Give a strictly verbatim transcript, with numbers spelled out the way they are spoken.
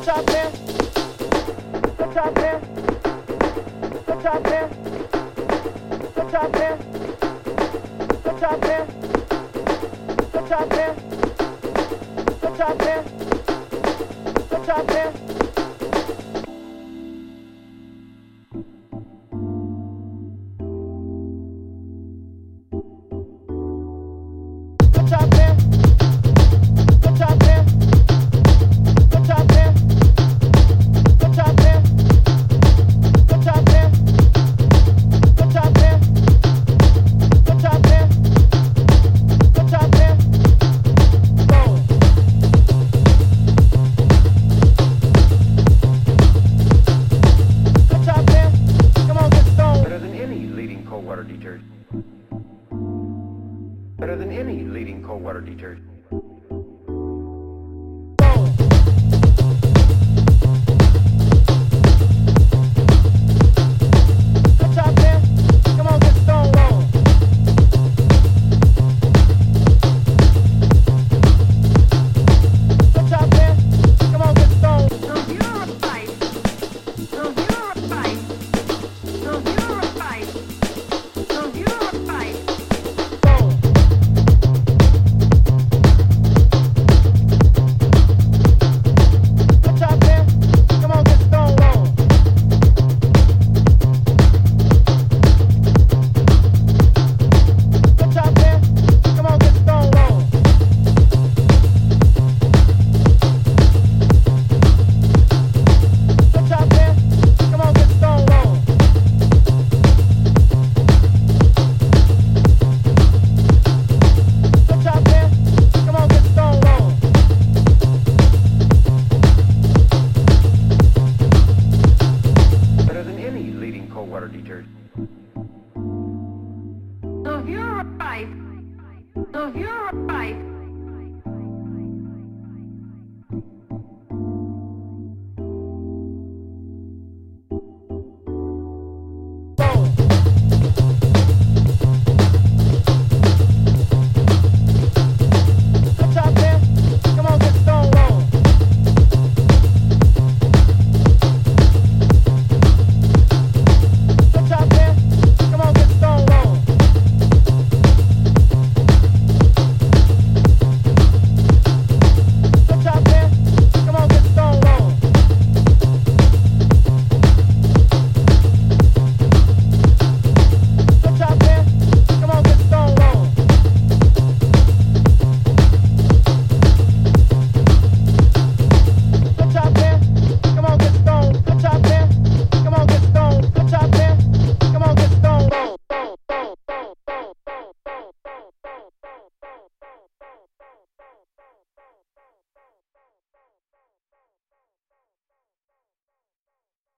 What's up, man? What's up, man? What's up, man? What's up, man? What's up, man? What's up, man? What's up, man? What's up, man?